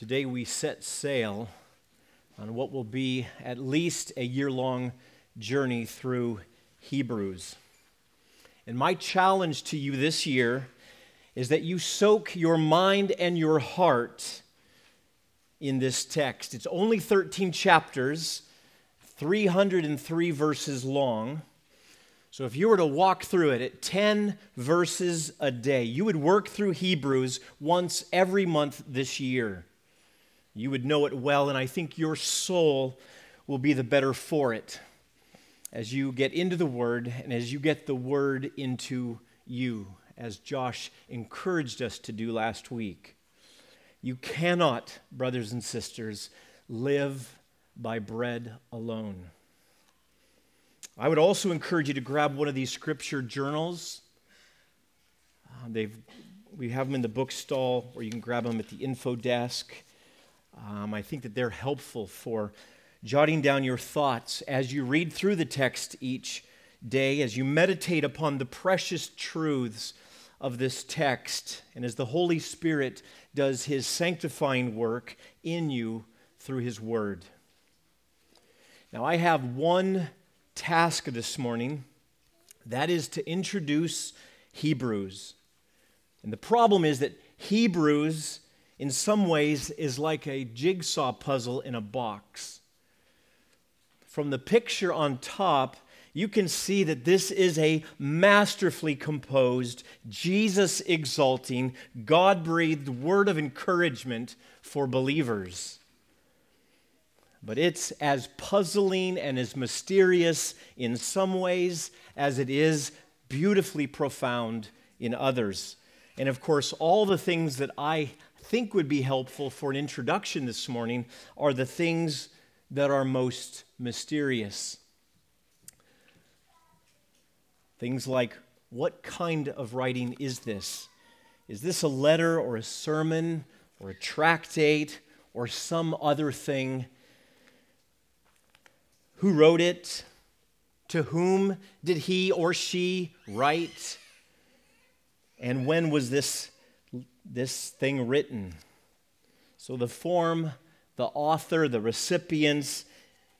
Today we set sail on what will be at least a year-long journey through Hebrews. And my challenge to you this year is that you soak your mind and your heart in this text. It's only 13 chapters, 303 verses long. So if you were to walk through it at 10 verses a day, you would work through Hebrews once every month this year. You would know it well, and I think your soul will be the better for it as you get into the Word and as you get the Word into you, as Josh encouraged us to do last week. You cannot, brothers and sisters, live by bread alone. I would also encourage you to grab one of these scripture journals. We have them in the bookstall, or you can grab them at the info desk. I think that they're helpful for jotting down your thoughts as you read through the text each day, as you meditate upon the precious truths of this text, and as the Holy Spirit does His sanctifying work in you through His Word. Now, I have one task this morning, that is to introduce Hebrews. And the problem is that Hebrews, in some ways, is like a jigsaw puzzle in a box. From the picture on top, you can see that this is a masterfully composed, Jesus-exalting, God-breathed word of encouragement for believers. But it's as puzzling and as mysterious in some ways as it is beautifully profound in others. And of course, all the things that I think would be helpful for an introduction this morning are the things that are most mysterious. Things like, what kind of writing is this? Is this a letter or a sermon or a tractate or some other thing? Who wrote it? To whom did he or she write? And when was this thing written? So the form, the author, the recipients,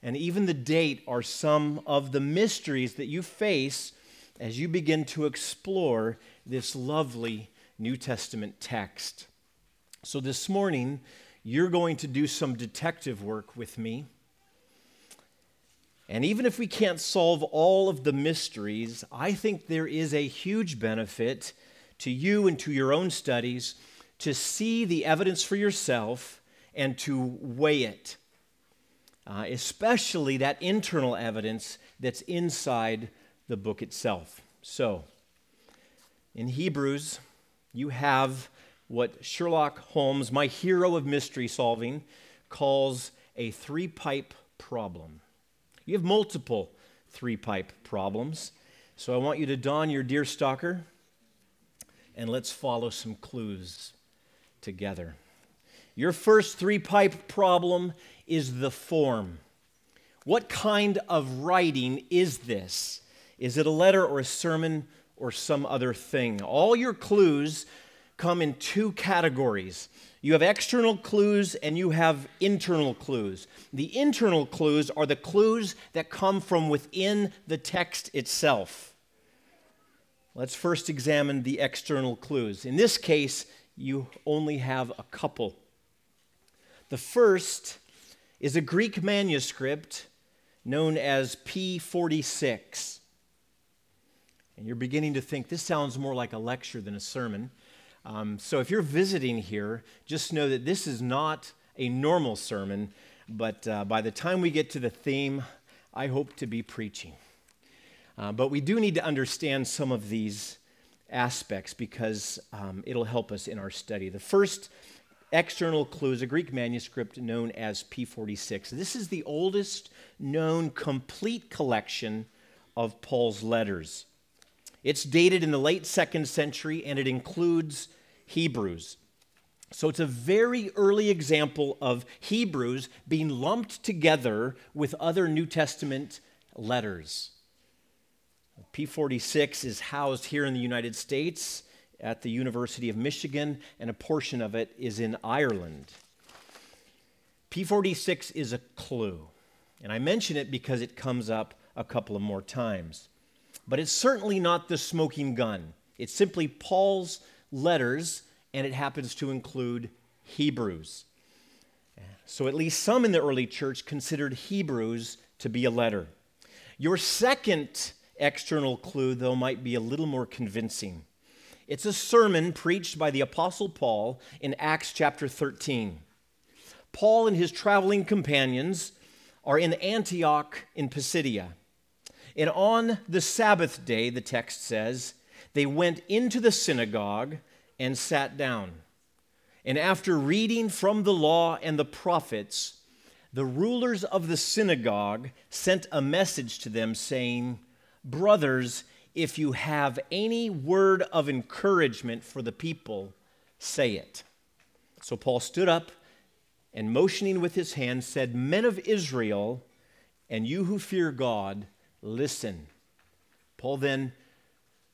and even the date are some of the mysteries that you face as you begin to explore this lovely New Testament text. So this morning, you're going to do some detective work with me. And even if we can't solve all of the mysteries, I think there is a huge benefit to you and to your own studies to see the evidence for yourself and to weigh it, especially that internal evidence that's inside the book itself. So, in Hebrews, you have what Sherlock Holmes, my hero of mystery solving, calls a three-pipe problem. You have multiple three-pipe problems, so I want you to don your deer stalker, and let's follow some clues together. Your first three-pipe problem is the form. What kind of writing is this? Is it a letter or a sermon or some other thing? All your clues come in two categories. You have external clues and you have internal clues. The internal clues are the clues that come from within the text itself. Let's first examine the external clues. In this case, you only have a couple. The first is a Greek manuscript known as P46. And you're beginning to think, this sounds more like a lecture than a sermon. So if you're visiting here, just know that this is not a normal sermon, but by the time we get to the theme, I hope to be preaching. But we do need to understand some of these aspects because it'll help us in our study. The first external clue is a Greek manuscript known as P46. This is the oldest known complete collection of Paul's letters. It's dated in the late 2nd century, and it includes Hebrews. So it's a very early example of Hebrews being lumped together with other New Testament letters. P46 is housed here in the United States at the University of Michigan, and a portion of it is in Ireland. P46 is a clue, and I mention it because it comes up a couple of more times. But it's certainly not the smoking gun. It's simply Paul's letters, and it happens to include Hebrews. So at least some in the early church considered Hebrews to be a letter. Your second external clue, though, might be a little more convincing. It's a sermon preached by the Apostle Paul in Acts chapter 13. Paul and his traveling companions are in Antioch in Pisidia. And on the Sabbath day, the text says, they went into the synagogue and sat down. And after reading from the law and the prophets, the rulers of the synagogue sent a message to them saying, "Brothers, if you have any word of encouragement for the people, say it." So Paul stood up and motioning with his hand said, "Men of Israel, and you who fear God, listen." Paul then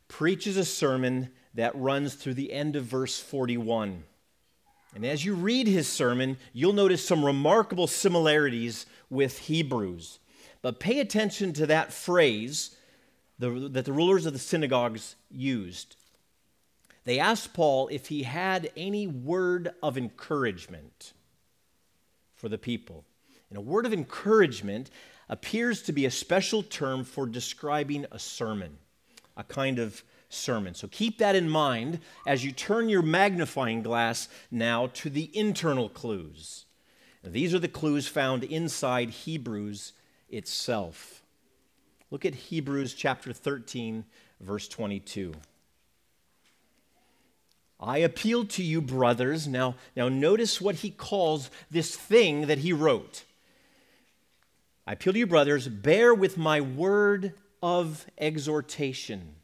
preaches a sermon that runs through the end of verse 41. And as you read his sermon, you'll notice some remarkable similarities with Hebrews. But pay attention to that phrase that the rulers of the synagogues used. They asked Paul if he had any word of encouragement for the people. And a word of encouragement appears to be a special term for describing a sermon, a kind of sermon. So keep that in mind as you turn your magnifying glass now to the internal clues. Now, these are the clues found inside Hebrews itself. Look at Hebrews chapter 13, verse 22. "I appeal to you, brothers." Now notice what he calls this thing that he wrote. "I appeal to you, brothers, bear with my word of exhortation.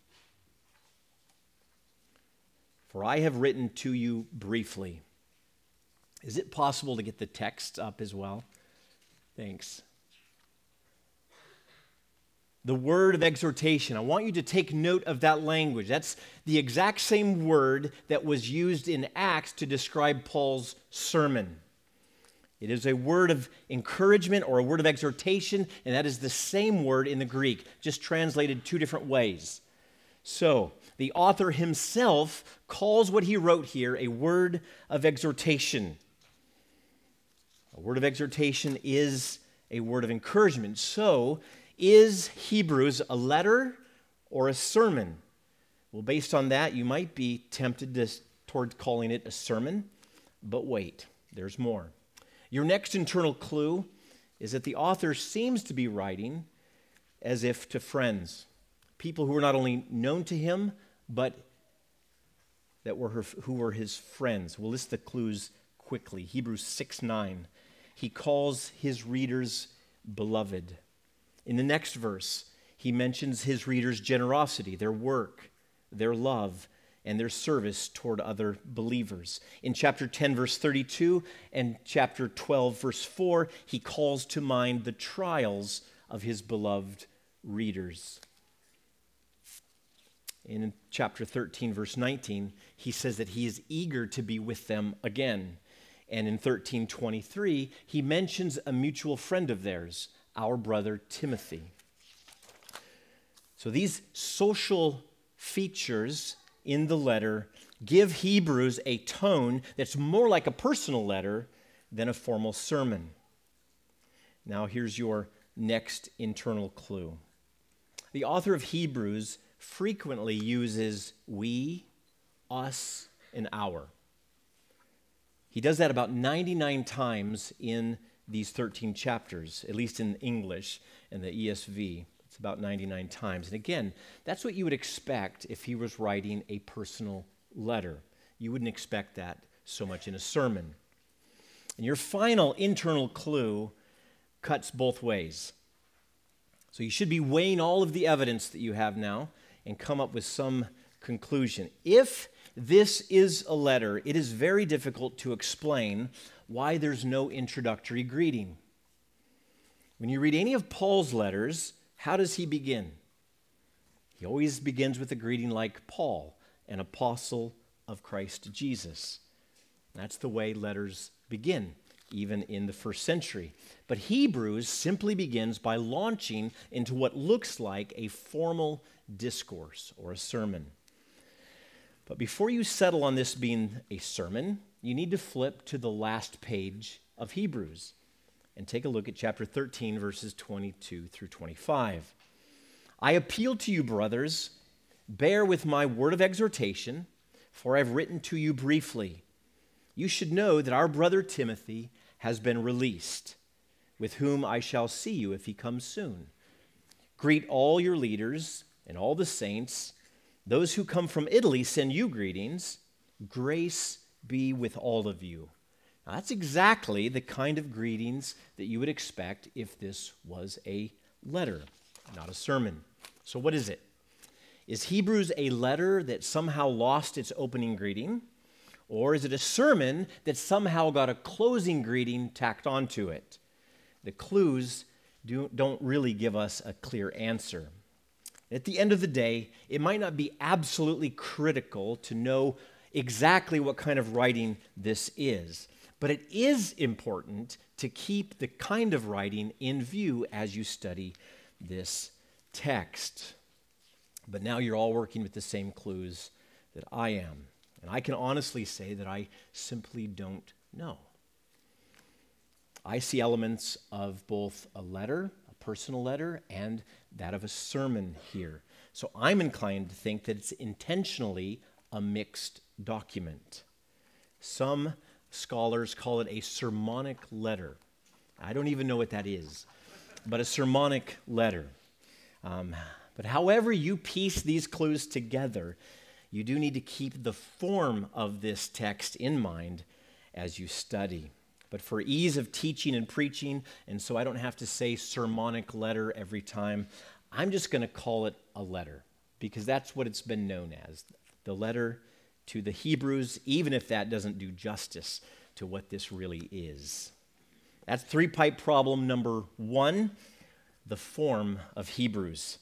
For I have written to you briefly." Is it possible to get the text up as well? Thanks. The word of exhortation. I want you to take note of that language. That's the exact same word that was used in Acts to describe Paul's sermon. It is a word of encouragement or a word of exhortation, and that is the same word in the Greek, just translated two different ways. So, the author himself calls what he wrote here a word of exhortation. A word of exhortation is a word of encouragement. So, is Hebrews a letter or a sermon? Well, based on that, you might be tempted toward calling it a sermon, but wait, there's more. Your next internal clue is that the author seems to be writing as if to friends, people who were not only known to him, but who were his friends. We'll list the clues quickly. Hebrews 6:9, he calls his readers beloved. In the next verse, he mentions his readers' generosity, their work, their love, and their service toward other believers. In chapter 10, verse 32, and chapter 12, verse 4, he calls to mind the trials of his beloved readers. In chapter 13, verse 19, he says that he is eager to be with them again. And in 13:23, he mentions a mutual friend of theirs, our brother Timothy. So these social features in the letter give Hebrews a tone that's more like a personal letter than a formal sermon. Now here's your next internal clue. The author of Hebrews frequently uses we, us, and our. He does that about 99 times in these 13 chapters, at least in English and the ESV. It's about 99 times. And again, that's what you would expect if he was writing a personal letter. You wouldn't expect that so much in a sermon. And your final internal clue cuts both ways. So you should be weighing all of the evidence that you have now and come up with some conclusion. If this is a letter, it is very difficult to explain why there's no introductory greeting. When you read any of Paul's letters, how does he begin? He always begins with a greeting like "Paul, an apostle of Christ Jesus." That's the way letters begin. even in the first century. But Hebrews simply begins by launching into what looks like a formal discourse or a sermon. But before you settle on this being a sermon, you need to flip to the last page of Hebrews and take a look at chapter 13, verses 22 through 25. I appeal to you, brothers, bear with my word of exhortation, for I have written to you briefly. You should know that our brother Timothy has been released, with whom I shall see you if he comes soon. Greet all your leaders and all the saints. Those who come from Italy send you greetings. Grace be with all of you. Now, that's exactly the kind of greetings that you would expect if this was a letter, not a sermon. So what is it? Is Hebrews a letter that somehow lost its opening greeting? Or is it a sermon that somehow got a closing greeting tacked onto it? The clues don't really give us a clear answer. At the end of the day, it might not be absolutely critical to know exactly what kind of writing this is, but it is important to keep the kind of writing in view as you study this text. But now you're all working with the same clues that I am, and I can honestly say that I simply don't know. I see elements of both a letter, a personal letter, and that of a sermon here. So I'm inclined to think that it's intentionally a mixed document. Some scholars call it a sermonic letter. I don't even know what that is, but a sermonic letter. But however you piece these clues together, you do need to keep the form of this text in mind as you study. But for ease of teaching and preaching, and so I don't have to say sermonic letter every time, I'm just going to call it a letter, because that's what it's been known as, the letter to the Hebrews, even if that doesn't do justice to what this really is. That's three-pipe problem number one, the form of Hebrews.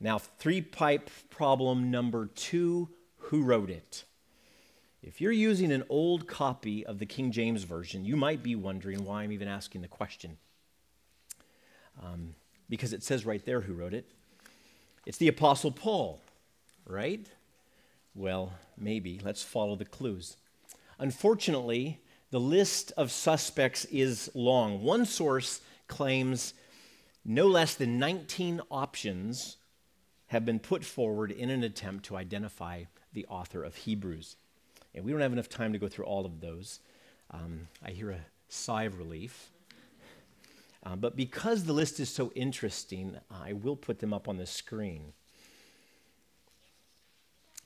Now, three-pipe problem number two, who wrote it? If you're using an old copy of the King James Version, you might be wondering why I'm even asking the question. Because it says right there who wrote it. It's the Apostle Paul, right? Well, maybe. Let's follow the clues. Unfortunately, the list of suspects is long. One source claims no less than 19 options have been put forward in an attempt to identify the author of Hebrews. And we don't have enough time to go through all of those. I hear a sigh of relief. But because the list is so interesting, I will put them up on the screen.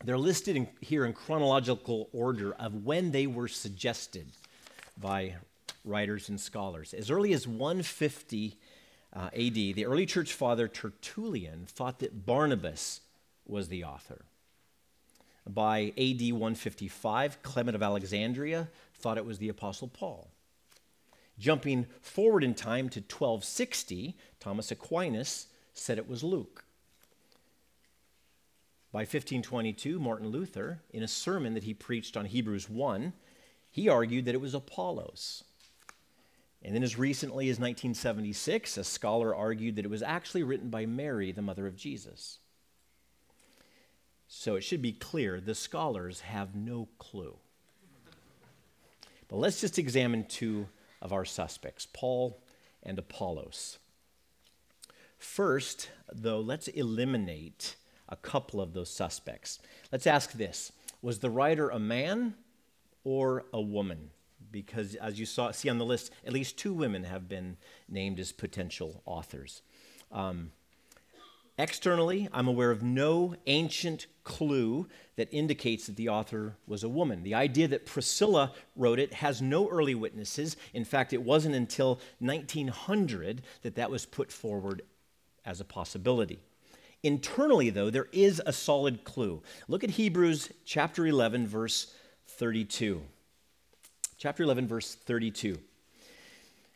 They're listed here in chronological order of when they were suggested by writers and scholars. As early as 150 AD, the early church father Tertullian thought that Barnabas was the author. By AD 155, Clement of Alexandria thought it was the Apostle Paul. Jumping forward in time to 1260, Thomas Aquinas said it was Luke. By 1522, Martin Luther, in a sermon that he preached on Hebrews 1, he argued that it was Apollos. And then as recently as 1976, a scholar argued that it was actually written by Mary, the mother of Jesus. So it should be clear, the scholars have no clue. But let's just examine two of our suspects, Paul and Apollos. First, though, let's eliminate a couple of those suspects. Let's ask this, was the writer a man or a woman? Because as you see on the list, at least two women have been named as potential authors. Externally, I'm aware of no ancient clue that indicates that the author was a woman. The idea that Priscilla wrote it has no early witnesses. In fact, it wasn't until 1900 that was put forward as a possibility. Internally, though, there is a solid clue. Look at Hebrews chapter 11, verse 32. Chapter 11, verse 32.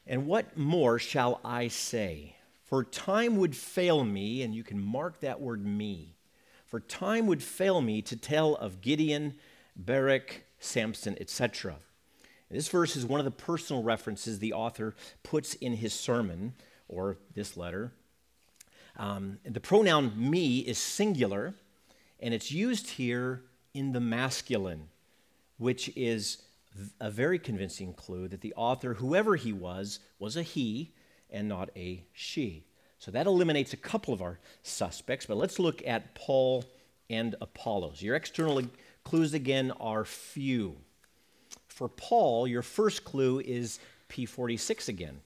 And what more shall I say? For time would fail me, and you can mark that word me. For time would fail me to tell of Gideon, Barak, Samson, etc. This verse is one of the personal references the author puts in his sermon, or this letter. The pronoun me is singular, and it's used here in the masculine, which is a very convincing clue that the author, whoever he was a he and not a she. So that eliminates a couple of our suspects, but let's look at Paul and Apollos. Your external clues, again, are few. For Paul, your first clue is P46 again.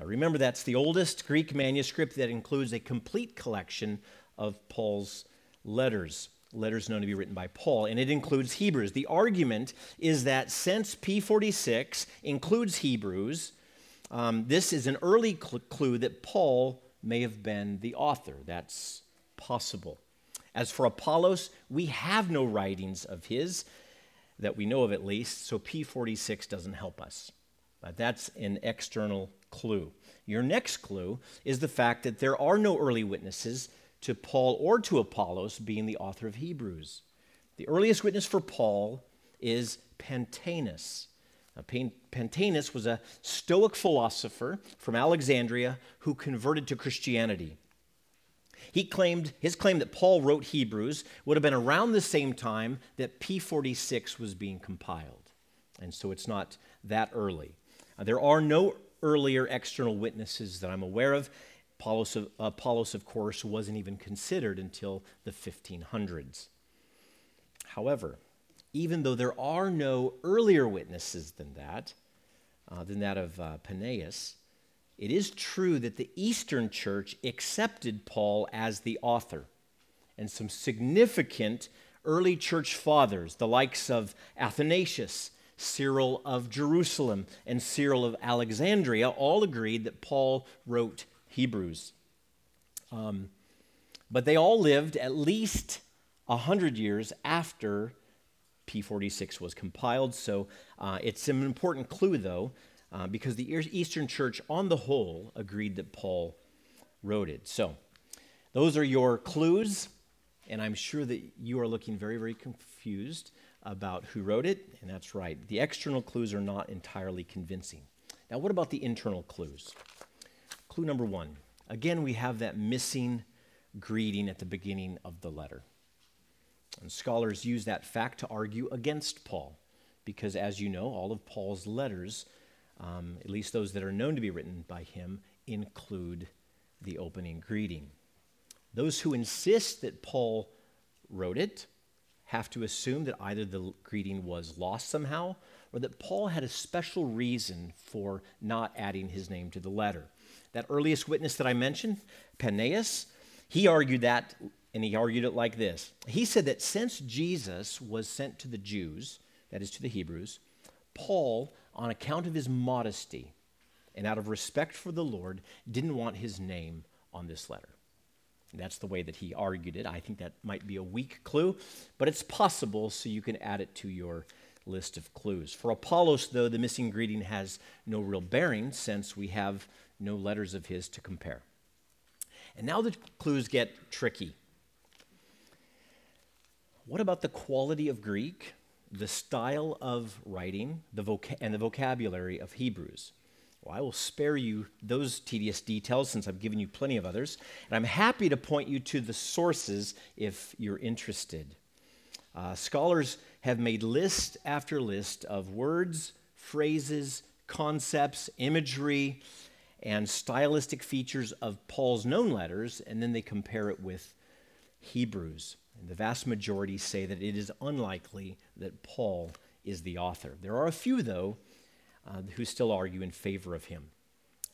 Remember, that's the oldest Greek manuscript that includes a complete collection of Paul's letters known to be written by Paul, and it includes Hebrews. The argument is that since P46 includes Hebrews, this is an early clue that Paul may have been the author. That's possible. As for Apollos, we have no writings of his, that we know of at least, so P46 doesn't help us. But that's an external clue. Your next clue is the fact that there are no early witnesses to Paul or to Apollos being the author of Hebrews. The earliest witness for Paul is Pantaenus. Pantaenus was a Stoic philosopher from Alexandria who converted to Christianity. His claim that Paul wrote Hebrews would have been around the same time that P46 was being compiled, and so it's not that early. There are no earlier external witnesses that I'm aware of. Apollos, of course, wasn't even considered until the 1500s. However, even though there are no earlier witnesses than that of Pantaenus, it is true that the Eastern Church accepted Paul as the author, and some significant early church fathers, the likes of Athanasius, Cyril of Jerusalem, and Cyril of Alexandria, all agreed that Paul wrote Hebrews. But they all lived at least 100 years after P46 was compiled, so it's an important clue, though, because the Eastern Church on the whole agreed that Paul wrote it. So those are your clues, and I'm sure that you are looking very, very confused about who wrote it, and that's right. The external clues are not entirely convincing. Now, what about the internal clues? Clue number one. Again, we have that missing greeting at the beginning of the letter. And scholars use that fact to argue against Paul, because as you know, all of Paul's letters, at least those that are known to be written by him, include the opening greeting. Those who insist that Paul wrote it have to assume that either the greeting was lost somehow or that Paul had a special reason for not adding his name to the letter. That earliest witness that I mentioned, Pantaenus, he argued that, and he argued it like this. He said that since Jesus was sent to the Jews, that is to the Hebrews, Paul, on account of his modesty and out of respect for the Lord, didn't want his name on this letter. And that's the way that he argued it. I think that might be a weak clue, but it's possible, so you can add it to your list of clues. For Apollos, though, the missing greeting has no real bearing since we have no letters of his to compare. And now the clues get tricky. What about the quality of Greek, the style of writing, and the vocabulary of Hebrews? Well, I will spare you those tedious details since I've given you plenty of others, and I'm happy to point you to the sources if you're interested. Scholars have made list after list of words, phrases, concepts, imagery, and stylistic features of Paul's known letters, and then they compare it with Hebrews. And the vast majority say that it is unlikely that Paul is the author. There are a few, though, who still argue in favor of him.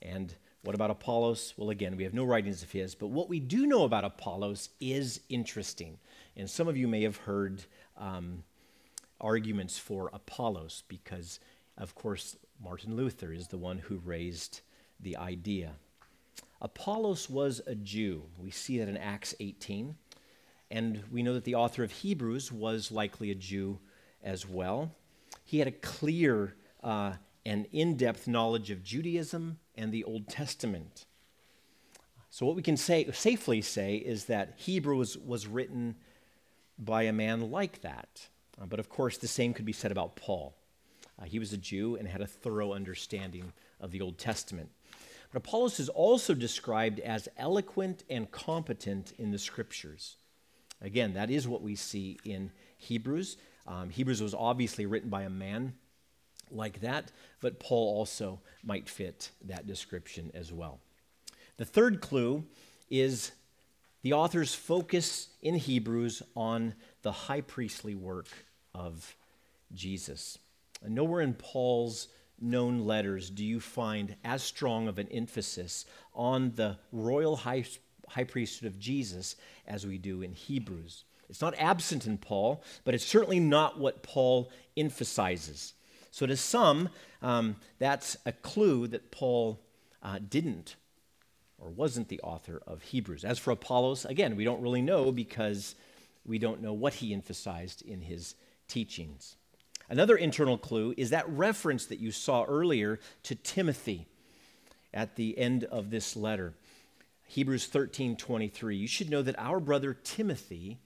And what about Apollos? Well, again, we have no writings of his, but what we do know about Apollos is interesting. And some of you may have heard arguments for Apollos because, of course, Martin Luther is the one who raised the idea. Apollos was a Jew. We see that in Acts 18. And we know that the author of Hebrews was likely a Jew as well. He had a clear and in-depth knowledge of Judaism and the Old Testament. So what we can safely say is that Hebrews was written by a man like that. But of course, the same could be said about Paul. He was a Jew and had a thorough understanding of the Old Testament. But Apollos is also described as eloquent and competent in the Scriptures. Again, that is what we see in Hebrews. Hebrews was obviously written by a man like that, but Paul also might fit that description as well. The third clue is the author's focus in Hebrews on the high priestly work of Jesus. And nowhere in Paul's known letters do you find as strong of an emphasis on the royal high priesthood of Jesus as we do in Hebrews. It's not absent in Paul, but it's certainly not what Paul emphasizes. So to some, that's a clue that Paul didn't or wasn't the author of Hebrews. As for Apollos, again, we don't really know because we don't know what he emphasized in his teachings. Another internal clue is that reference that you saw earlier to Timothy at the end of this letter. Hebrews 13:23, you should know that our brother Timothy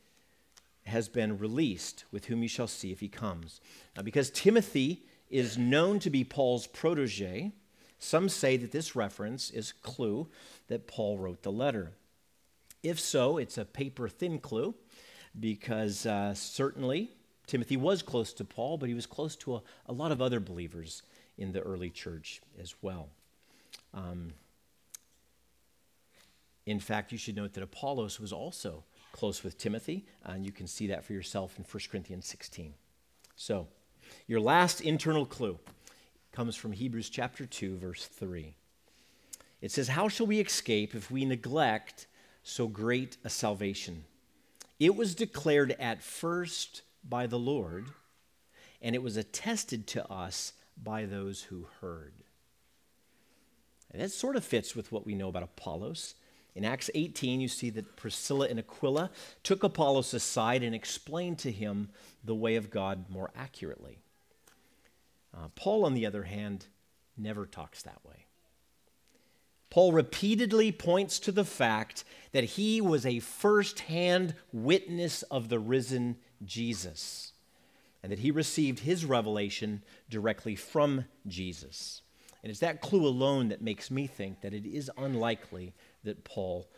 has been released, with whom you shall see if he comes. Now, because Timothy is known to be Paul's protege, some say that this reference is a clue that Paul wrote the letter. If so, it's a paper-thin clue because certainly Timothy was close to Paul, but he was close to a lot of other believers in the early church as well. In fact, you should note that Apollos was also close with Timothy, and you can see that for yourself in 1 Corinthians 16. So, your last internal clue comes from Hebrews chapter 2, verse 3. It says, "How shall we escape if we neglect so great a salvation? It was declared at first by the Lord, and it was attested to us by those who heard." And that sort of fits with what we know about Apollos. In Acts 18, you see that Priscilla and Aquila took Apollos aside and explained to him the way of God more accurately. Paul, on the other hand, never talks that way. Paul repeatedly points to the fact that he was a first-hand witness of the risen Jesus and that he received his revelation directly from Jesus. And it's that clue alone that makes me think that it is unlikely that Paul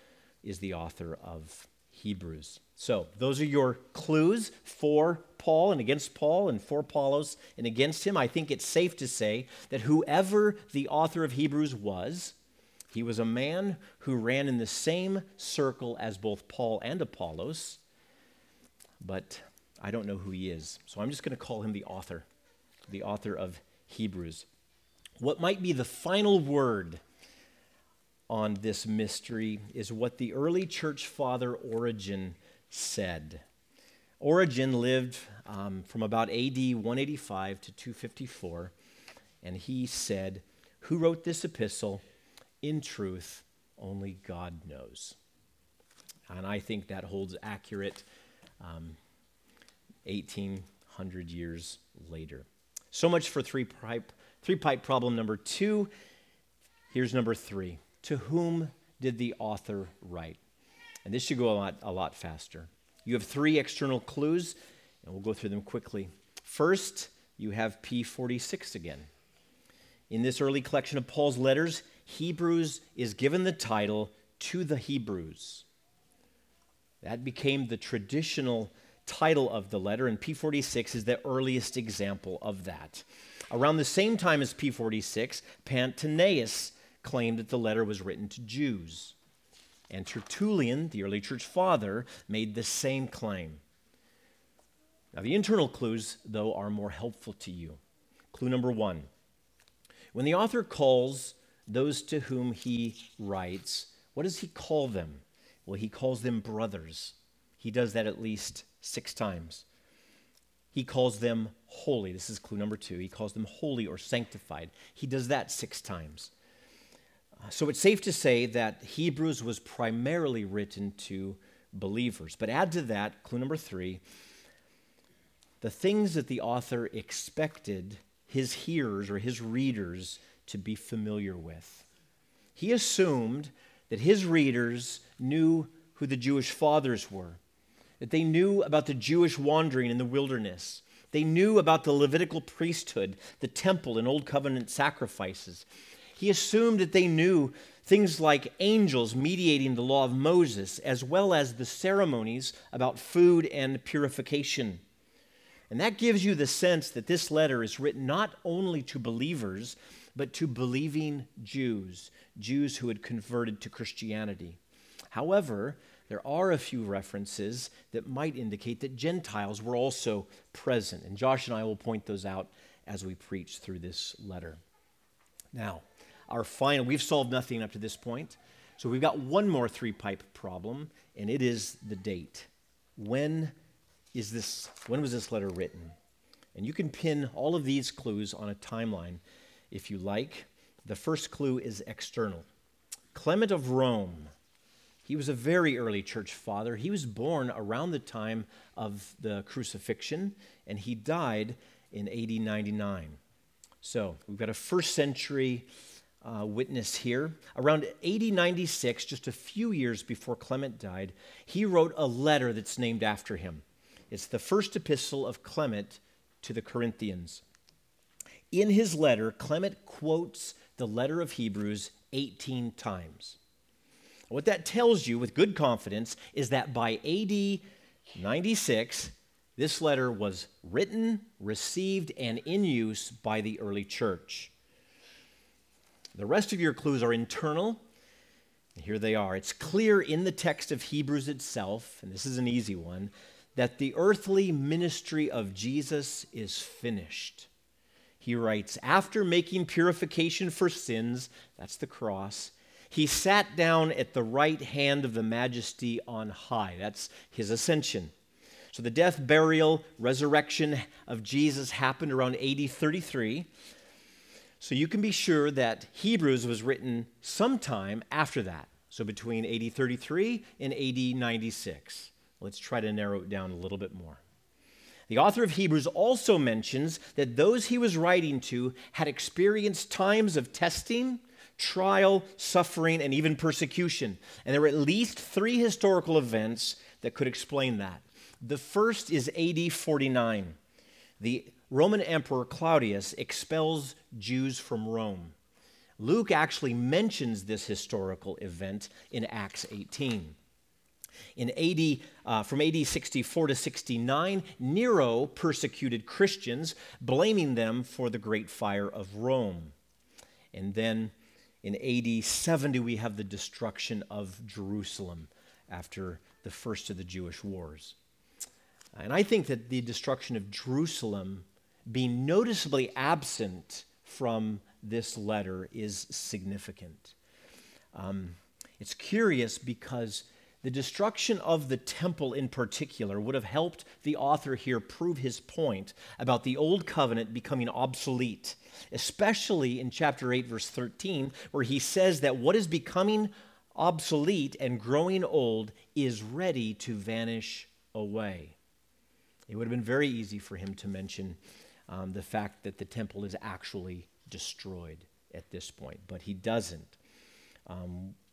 is the author of Hebrews. So those are your clues for Paul and against Paul and for Apollos and against him. I think it's safe to say that whoever the author of Hebrews was, he was a man who ran in the same circle as both Paul and Apollos, but I don't know who he is. So I'm just going to call him the author of Hebrews. What might be the final word on this mystery is what the early church father Origen said. Origen lived from about AD 185 to 254, and he said, "Who wrote this epistle? In truth, only God knows." And I think that holds accurate 1,800 years later. So much for three-pipe problem number two. Here's number three. To whom did the author write? And this should go a lot faster. You have three external clues, and we'll go through them quickly. First, you have P46 again. In this early collection of Paul's letters, Hebrews is given the title "To the Hebrews." That became the traditional title of the letter, and P46 is the earliest example of that. Around the same time as P46, Pantaenus claimed that the letter was written to Jews. And Tertullian, the early church father, made the same claim. Now, the internal clues, though, are more helpful to you. Clue number one. When the author calls those to whom he writes, what does he call them? Well, he calls them brothers. He does that at least 6 times. He calls them holy. This is clue number 2. He calls them holy or sanctified. He does that 6 times. So it's safe to say that Hebrews was primarily written to believers. But add to that, clue number 3, the things that the author expected his hearers or his readers to be familiar with. He assumed that his readers knew who the Jewish fathers were, that they knew about the Jewish wandering in the wilderness, They knew about the Levitical priesthood, the temple, and Old Covenant sacrifices. He assumed that they knew things like angels mediating the law of Moses, as well as the ceremonies about food and purification. And that gives you the sense that this letter is written not only to believers, but to believing Jews, Jews who had converted to Christianity. However, there are a few references that might indicate that Gentiles were also present, and Josh and I will point those out as we preach through this letter. Now, our final, we've solved nothing up to this point, so we've got one more three-pipe problem, and it is the date. When was this letter written? And you can pin all of these clues on a timeline if you like. The first clue is external. Clement of Rome. He was a very early church father. He was born around the time of the crucifixion, and he died in AD 99. So we've got a first century witness here. Around AD 96, just a few years before Clement died, he wrote a letter that's named after him. It's the first epistle of Clement to the Corinthians. In his letter, Clement quotes the letter of Hebrews 18 times. What that tells you with good confidence is that by AD 96, this letter was written, received, and in use by the early church. The rest of your clues are internal. Here they are. It's clear in the text of Hebrews itself, and this is an easy one, that the earthly ministry of Jesus is finished. He writes, after making purification for sins, that's the cross, he sat down at the right hand of the majesty on high. That's his ascension. So the death, burial, resurrection of Jesus happened around AD 33. So you can be sure that Hebrews was written sometime after that. So between AD 33 and AD 96. Let's try to narrow it down a little bit more. The author of Hebrews also mentions that those he was writing to had experienced times of testing, trial, suffering, and even persecution. And there were at least three historical events that could explain that. The first is AD 49. The Roman Emperor Claudius expels Jews from Rome. Luke actually mentions this historical event in Acts 18. In from AD 64 to 69, Nero persecuted Christians, blaming them for the great fire of Rome. And then in AD 70, we have the destruction of Jerusalem after the first of the Jewish wars. And I think that the destruction of Jerusalem being noticeably absent from this letter is significant. It's curious because the destruction of the temple in particular would have helped the author here prove his point about the old covenant becoming obsolete, especially in chapter 8, verse 13, where he says that what is becoming obsolete and growing old is ready to vanish away. It would have been very easy for him to mention the fact that the temple is actually destroyed at this point, but he doesn't.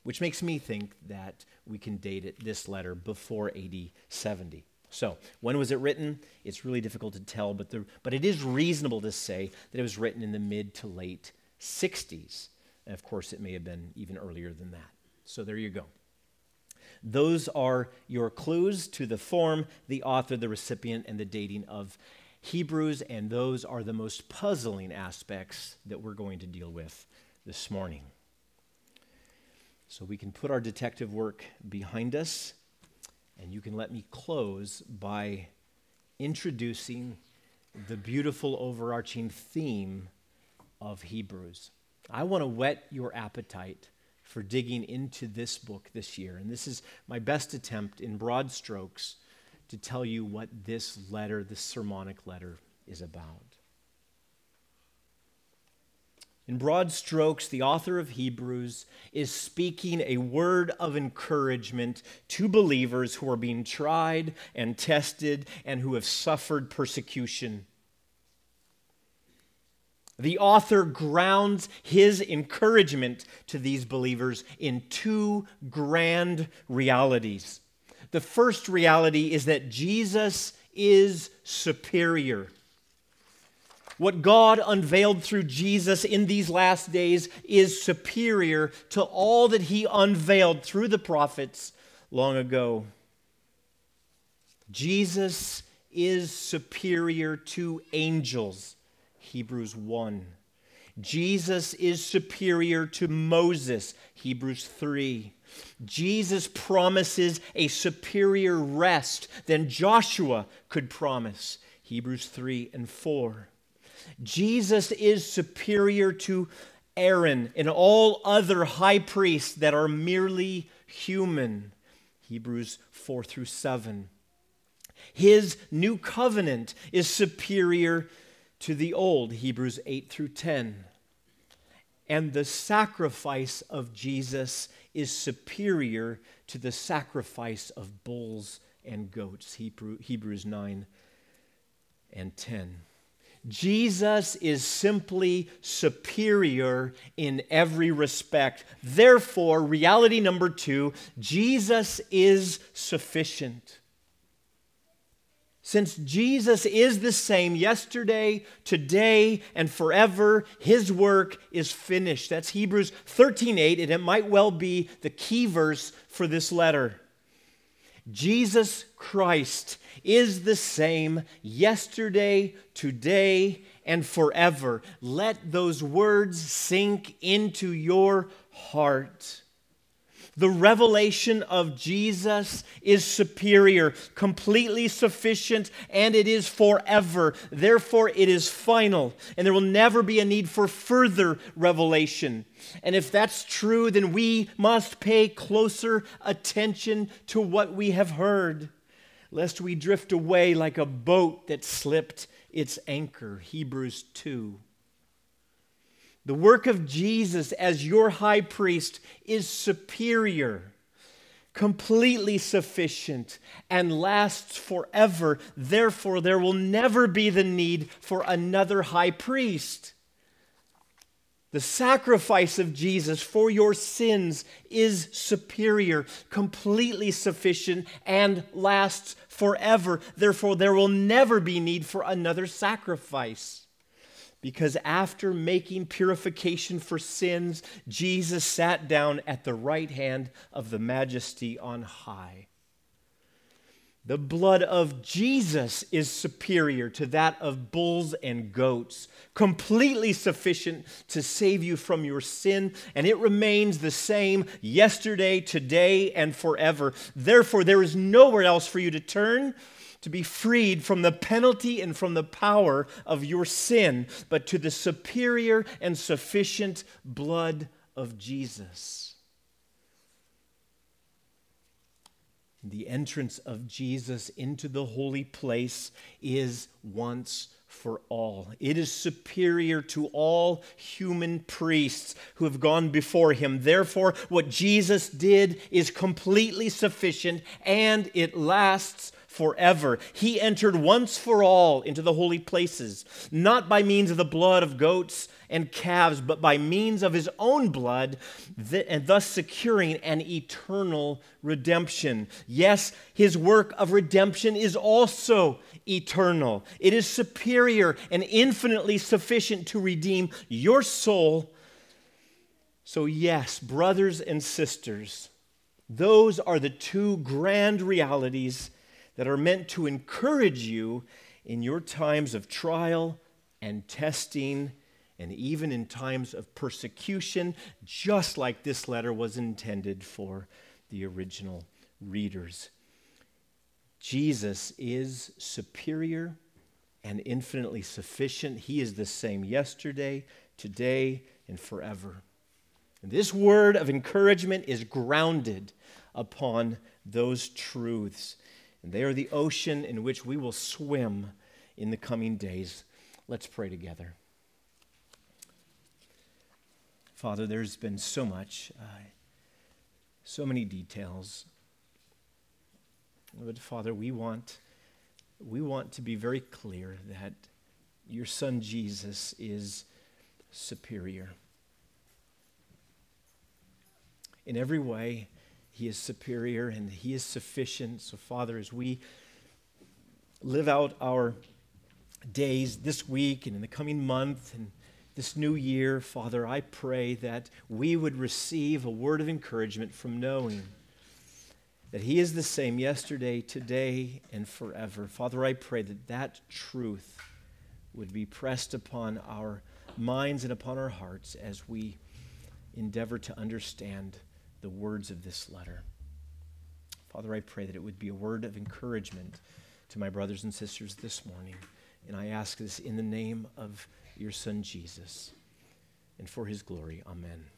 Which makes me think that we can date this letter before AD 70. So when was it written? It's really difficult to tell, but it is reasonable to say that it was written in the mid to late 60s. And of course, it may have been even earlier than that. So there you go. Those are your clues to the form, the author, the recipient, and the dating of Hebrews, and those are the most puzzling aspects that we're going to deal with this morning. So we can put our detective work behind us, and you can let me close by introducing the beautiful overarching theme of Hebrews. I want to whet your appetite for digging into this book this year, and this is my best attempt in broad strokes to tell you what this letter, this sermonic letter, is about. In broad strokes, the author of Hebrews is speaking a word of encouragement to believers who are being tried and tested and who have suffered persecution. The author grounds his encouragement to these believers in two grand realities. The first reality is that Jesus is superior. What God unveiled through Jesus in these last days is superior to all that he unveiled through the prophets long ago. Jesus is superior to angels, Hebrews 1. Jesus is superior to Moses, Hebrews 3. Jesus promises a superior rest than Joshua could promise, Hebrews 3 and 4. Jesus is superior to Aaron and all other high priests that are merely human, Hebrews 4 through 7. His new covenant is superior to the old, Hebrews 8 through 10. And the sacrifice of Jesus is superior to the sacrifice of bulls and goats, Hebrews 9 and 10. Jesus is simply superior in every respect. Therefore, reality number two, Jesus is sufficient. Since Jesus is the same yesterday, today, and forever, his work is finished. That's Hebrews 13:8, and it might well be the key verse for this letter. Jesus Christ is the same yesterday, today, and forever. Let those words sink into your heart. The revelation of Jesus is superior, completely sufficient, and it is forever. Therefore, it is final, and there will never be a need for further revelation. And if that's true, then we must pay closer attention to what we have heard, lest we drift away like a boat that slipped its anchor. Hebrews 2. The work of Jesus as your high priest is superior, completely sufficient, and lasts forever. Therefore, there will never be the need for another high priest. The sacrifice of Jesus for your sins is superior, completely sufficient, and lasts forever. Therefore, there will never be need for another sacrifice. Because after making purification for sins, Jesus sat down at the right hand of the Majesty on high. The blood of Jesus is superior to that of bulls and goats, completely sufficient to save you from your sin, and it remains the same yesterday, today, and forever. Therefore, there is nowhere else for you to turn to be freed from the penalty and from the power of your sin, but to the superior and sufficient blood of Jesus. The entrance of Jesus into the holy place is once for all. It is superior to all human priests who have gone before him. Therefore, what Jesus did is completely sufficient, and it lasts forever. He entered once for all into the holy places, not by means of the blood of goats and calves, but by means of his own blood, and thus securing an eternal redemption. Yes, his work of redemption is also eternal. It is superior and infinitely sufficient to redeem your soul. So yes, brothers and sisters, those are the two grand realities that are meant to encourage you in your times of trial and testing, and even in times of persecution, just like this letter was intended for the original readers. Jesus is superior and infinitely sufficient. He is the same yesterday, today, and forever. And this word of encouragement is grounded upon those truths. And they are the ocean in which we will swim in the coming days. Let's pray together. Father, there's been so much, so many details. But Father, we want to be very clear that your Son Jesus is superior. In every way, he is superior and he is sufficient. So, Father, as we live out our days, this week and in the coming month and this new year, Father, I pray that we would receive a word of encouragement from knowing that He is the same yesterday, today, and forever. Father, I pray that that truth would be pressed upon our minds and upon our hearts as we endeavor to understand the words of this letter. Father, I pray that it would be a word of encouragement to my brothers and sisters this morning. And I ask this in the name of your Son, Jesus, and for His glory. Amen.